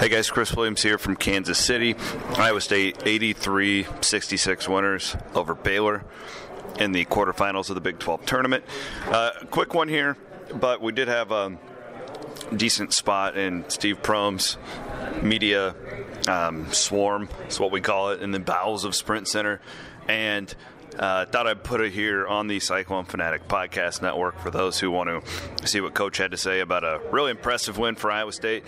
Hey guys, Chris Williams here from Kansas City. Iowa State 83-66 winners over Baylor in the quarterfinals of the Big 12 tournament. Quick one here, but we did have a decent spot in Steve Prohm's media swarm. That's what we call it, in the bowels of Sprint Center. And thought I'd put it here on the Cyclone Fanatic Podcast Network for those who want to see what Coach had to say about a really impressive win for Iowa State.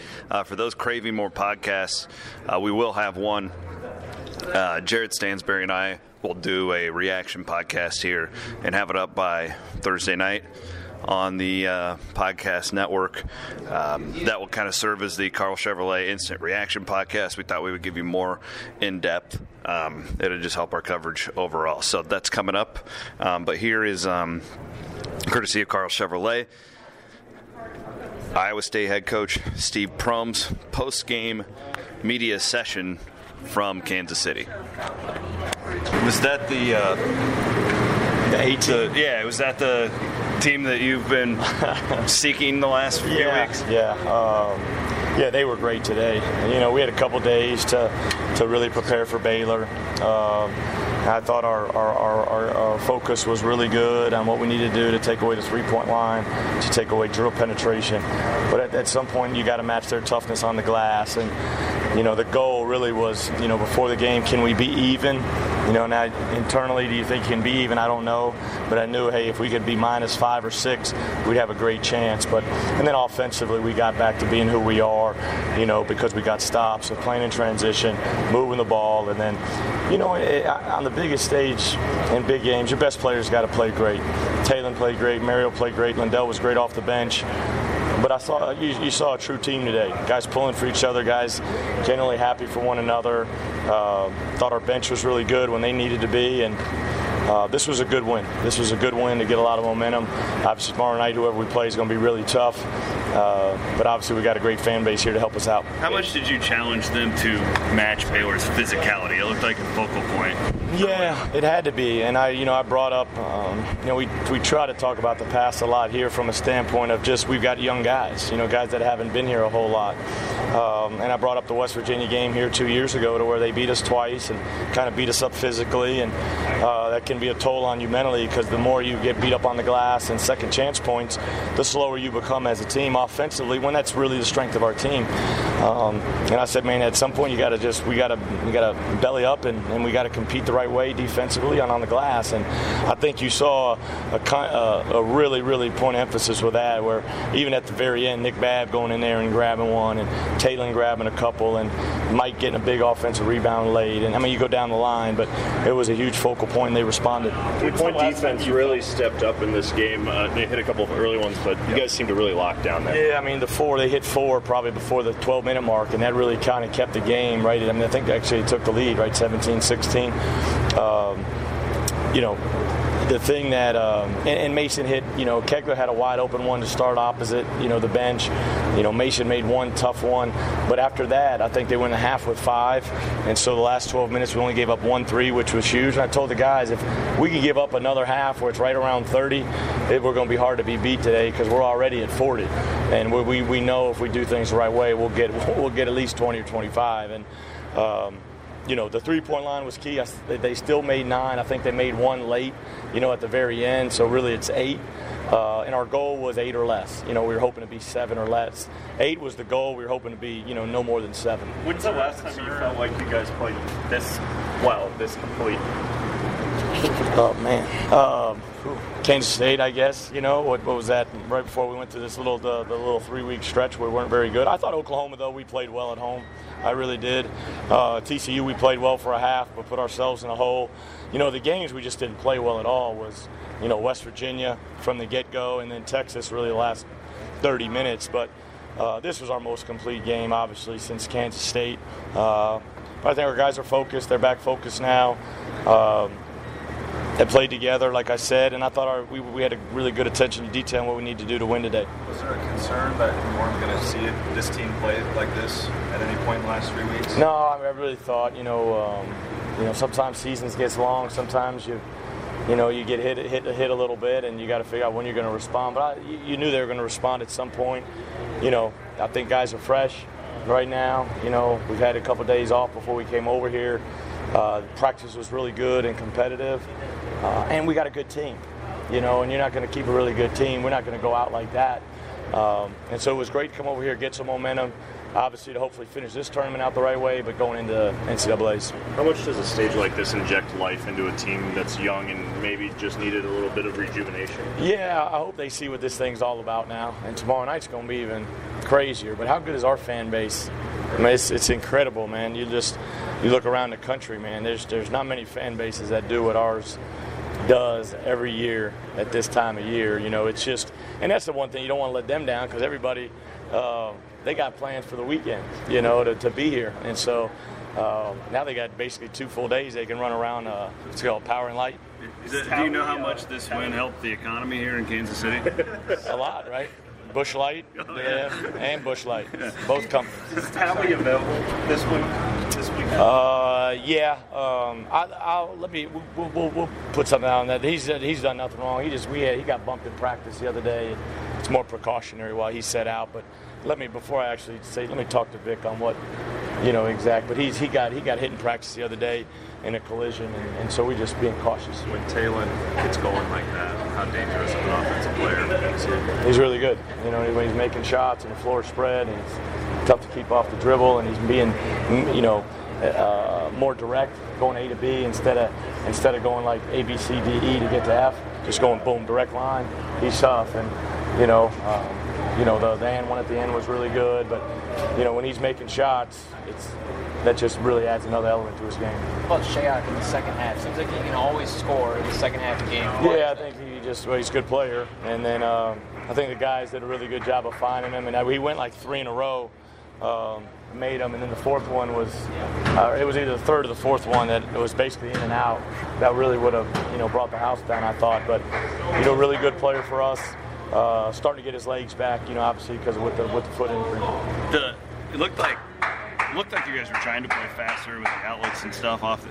For those craving more podcasts, we will have one. Jared Stansberry and I will do a reaction podcast here and have it up by Thursday night on the podcast network. That will kind of serve as the Carl Chevrolet Instant Reaction Podcast. We thought we would give you more in-depth. It'll just help our coverage overall. So that's coming up. But here is, courtesy of Carl Chevrolet, Iowa State head coach Steve Prohm's post-game media session from Kansas City. Was that the yeah, was that the team that you've been seeking the last few weeks? Yeah, they were great today. You know, we had a couple days to really prepare for Baylor. I thought our focus was really good on what we needed to do to take away the three-point line, to take away drill penetration. But at some point, you got to match their toughness on the glass. And, you know, the goal really was, you know, before the game, can we be even? You know, now internally, do you think you can be even? I don't know. But I knew, hey, if we could be -5 or -6, we'd have a great chance. But and then offensively, we got back to being who we are, you know, because we got stops and playing in transition, moving the ball. And then, you know, on the biggest stage in big games, your best players got to play great. Talen played great, Mario played great, Lindell was great off the bench. But I saw you saw a true team today. Guys pulling for each other, guys generally happy for one another. Thought our bench was really good when they needed to be, and this was a good win. This was a good win to get a lot of momentum. Obviously, tomorrow night, whoever we play is going to be really tough. But obviously, we got a great fan base here to help us out. How much did you challenge them to match Baylor's physicality? It looked like a focal point. Yeah, it had to be. And I brought up, you know, we try to talk about the past a lot here from a standpoint of just we've got young guys, you know, guys that haven't been here a whole lot. And I brought up the West Virginia game here 2 years ago to where they beat us twice and kind of beat us up physically, and that can be a toll on you mentally because the more you get beat up on the glass and second chance points, the slower you become as a team offensively when that's really the strength of our team. And I said, man, at some point you got to just we got to belly up and we got to compete the right way defensively on the glass. And I think you saw a really, really point of emphasis with that where even at the very end, Nick Babb going in there and grabbing one and Talen grabbing a couple and Mike getting a big offensive rebound late. And I mean, you go down the line, but it was a huge focal point. And they responded. Three-point defense really stepped up in this game. They hit a couple of early ones, but you guys seem to really lock down there. Yeah, I mean, they hit four probably before the 12-minute mark, and that really kind of kept the game, right? I mean, I think actually they took the lead, right, 17-16. You know, the thing that and Mason hit, you know, Kegler had a wide open one to start opposite, you know, the bench. You know, Mason made one tough one. But after that, I think they went a half with 5. And so the last 12 minutes, we only gave up 1-3, which was huge. And I told the guys, if we can give up another half where it's right around 30, we're going to be hard to be beat today because we're already at 40. And we know if we do things the right way, we'll get at least 20 or 25. And, you know, the three-point line was key. They still made 9. I think they made one late, you know, at the very end. So really it's 8. And our goal was 8 or less. You know, we were hoping to be 7 or less. 8 was the goal. We were hoping to be, you know, no more than 7. When's the last time you felt like you guys played this well, this complete? Oh, man. Kansas State, I guess, you know, what was that right before we went through this little the 3-week stretch where we weren't very good. I thought Oklahoma, though, we played well at home. I really did. TCU, we played well for a half but put ourselves in a hole. You know, the games we just didn't play well at all was, you know, West Virginia from the get-go and then Texas really the last 30 minutes. But this was our most complete game, obviously, since Kansas State. But I think our guys are focused. They're back focused now. They played together, like I said, and I thought we had a really good attention to detail on what we need to do to win today. Was there a concern that we weren't going to see this team play like this at any point in the last 3 weeks? No, I mean, I really thought, you know, sometimes seasons gets long, sometimes you get hit a little bit, and you got to figure out when you're going to respond. But you knew they were going to respond at some point. You know, I think guys are fresh. right now. You know, we've had a couple of days off before we came over here. Practice was really good and competitive, and we got a good team. You know, and you're not going to keep a really good team. We're not going to go out like that. And so it was great to come over here, get some momentum, obviously to hopefully finish this tournament out the right way, but going into NCAAs. How much does a stage like this inject life into a team that's young and maybe just needed a little bit of rejuvenation? Yeah, I hope they see what this thing's all about now. And tomorrow night's going to be even crazier. But how good is our fan base? I mean, it's incredible, man. You look around the country, man. There's not many fan bases that do what ours does every year at this time of year. You know, it's just, and that's the one thing, you don't want to let them down, because everybody, they got plans for the weekend, you know, to be here. And so now they got basically 2 full days they can run around. It's called Power and Light. Do you know how much this win helped the economy here in Kansas City? A lot, right? Bush Light, oh, yeah. And Bush Light, both companies. Is Tally available this week? We'll put something out on that. He's done nothing wrong. He got bumped in practice the other day. It's more precautionary while he set out. But let me talk to Vic on what, you know, exact. But he got hit in practice the other day in a collision, and so we're just being cautious. When Talen gets going like that, how dangerous of an offensive player? He's really good. You know, when he's making shots and the floor spread, and it's tough to keep off the dribble, and he's being, you know, more direct, going A to B instead of going like A, B, C, D, E to get to F, just going boom, direct line. He's tough, and the and one at the end was really good. But you know, when he's making shots, that just really adds another element to his game. Well, Shayok in the second half, seems like he can always score in the second half of the game. Yeah, I think he's a good player, and then I think the guys did a really good job of finding him, and he went like 3 in a row. Made them, and then the fourth one was it was either the third or the fourth one that it was basically in and out that really would have, you know, brought the house down, I thought. But you know, really good player for us, starting to get his legs back, you know, obviously because with the foot injury. It looked like you guys were trying to play faster with the outlets and stuff off the,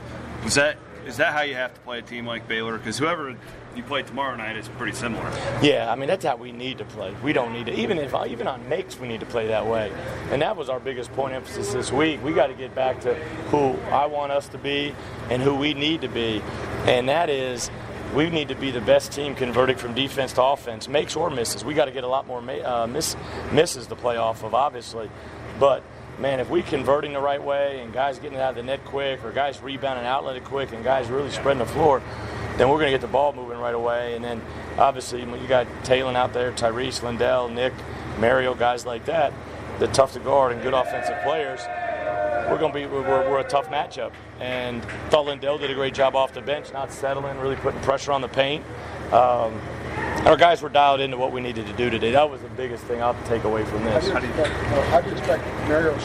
is that how you have to play a team like Baylor? Because whoever you play tomorrow night is pretty similar. Yeah, I mean, that's how we need to play. We don't need to, even on makes, we need to play that way. And that was our biggest point of emphasis this week. We got to get back to who I want us to be and who we need to be. And that is, we need to be the best team converting from defense to offense, makes or misses. We got to get a lot more misses to play off of, obviously. But man, if we converting the right way and guys getting out of the net quick, or guys rebounding outlet quick, and guys really spreading the floor, then we're going to get the ball moving right away. And then obviously when you got Talen out there, Tyrese, Lindell, Nick, Mario, guys like that, they're tough to guard and good offensive players. We're a tough matchup. And I thought Lindell did a great job off the bench, not settling, really putting pressure on the paint. Our guys were dialed into what we needed to do today. That was the biggest thing I'll take away from this. How do you expect Mario's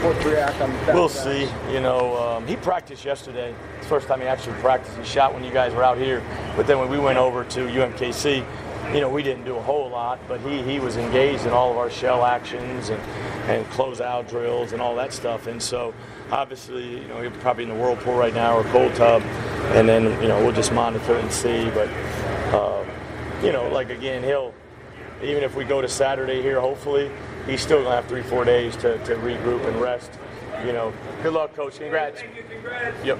foot to react on the back? We'll see. You know, he practiced yesterday. It's the first time he actually practiced. He shot when you guys were out here. But then when we went over to UMKC, you know, we didn't do a whole lot. But he was engaged in all of our shell actions and closeout drills and all that stuff. And so, obviously, you know, he's probably in the whirlpool right now or cold tub. And then, you know, we'll just monitor and see. But you know, like again, even if we go to Saturday here, hopefully, he's still going to have 3-4 days to regroup and rest. You know, good luck, Coach. Congrats. Thank you. Congrats. Yep.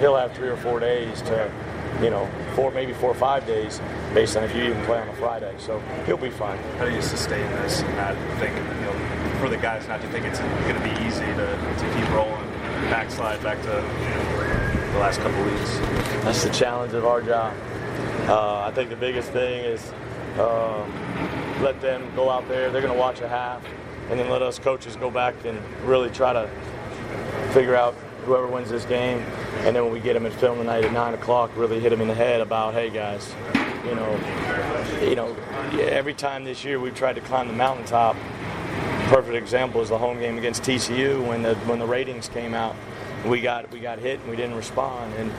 He'll have 3 or 4 days to, you know, 4 or 5 days based on if you even play on a Friday. So he'll be fine. How do you sustain this and not think, you know, for the guys not to think it's going to be easy to keep rolling, backslide back to, you know, the last couple of weeks? That's the challenge of our job. I think the biggest thing is let them go out there. They're going to watch a half, and then let us coaches go back and really try to figure out whoever wins this game. And then when we get them in film tonight at 9 o'clock, really hit them in the head about, hey, guys, you know, every time this year we've tried to climb the mountaintop. Perfect example is the home game against TCU when the ratings came out. We got hit and we didn't respond. And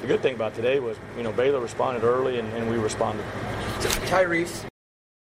the good thing about today was, you know, Baylor responded early and we responded. Tyrese.